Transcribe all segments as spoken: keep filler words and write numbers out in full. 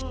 A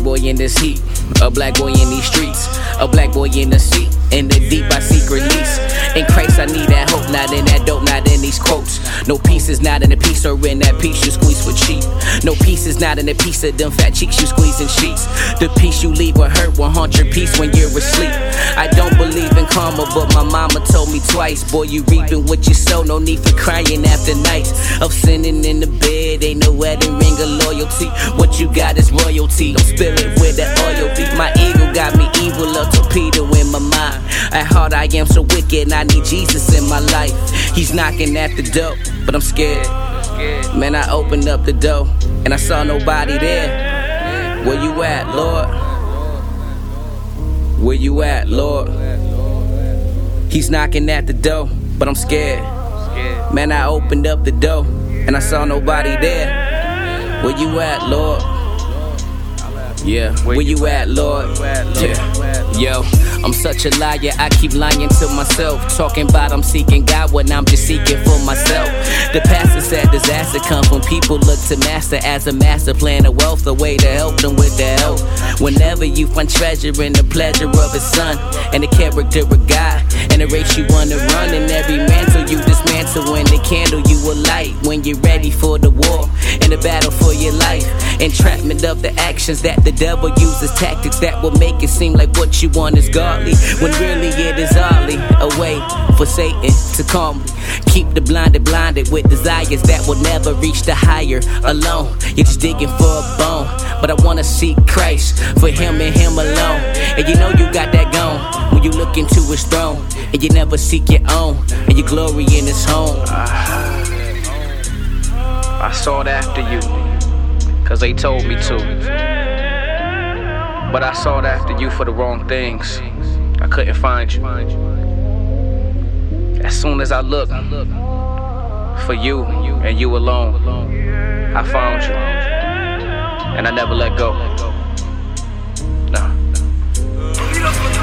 black boy in this heat, a black boy in these streets, a black boy in the seat, in the deep I seek release. In Christ I need that hope, not in that dope, not in these quotes. No peace is not in a piece or in that piece you squeeze for cheap. No peace is not in a piece of them fat cheeks you squeeze in sheets. The peace you leave will hurt, will haunt your peace when you're asleep. I don't believe in karma, but my mama told me twice, boy you reaping what you sow, no need for crying after nights of sinning in the bed, ain't no wedding ring of loyalty. What you got is royalty, don't spill it with that oil beat. My ego got me evil, a torpedo in my mind. At heart I am so wicked, I need Jesus in my life. He's knocking at the door, but I'm scared. Man, I opened up the door and I saw nobody there. Where you at, Lord? Where you at, Lord? He's knocking at the door, but I'm scared. Man, I opened up the door and I saw nobody there. Where you at, Lord? Yeah, where you at, Lord? Yeah, yo, I'm such a liar, I keep lying to myself. Talking about I'm seeking God when I'm just seeking for myself. The pastor said disaster comes when people look to master as a master plan of wealth, a way to help them with their help. Whenever you find treasure in the pleasure of his son and the character of God and the race you wanna run, and every mantle you dismantle and the candle you will light when you're ready for the war and the battle for your life. Entrapment of the actions that the devil uses, tactics that will make it seem like what you want is godly, when really it is hardly a way for Satan to calmly keep the blinded blinded with desires that will never reach the higher alone. You're just digging for a bone, but I wanna seek Christ for him and him alone. And you know you got that gone when you look into his throne, and you never seek your own, and your glory in his home. I sought after you, cause they told me to. But I sought after you for the wrong things. I couldn't find you. As soon as I looked for you and you alone, I found you, and I never let go. Nah.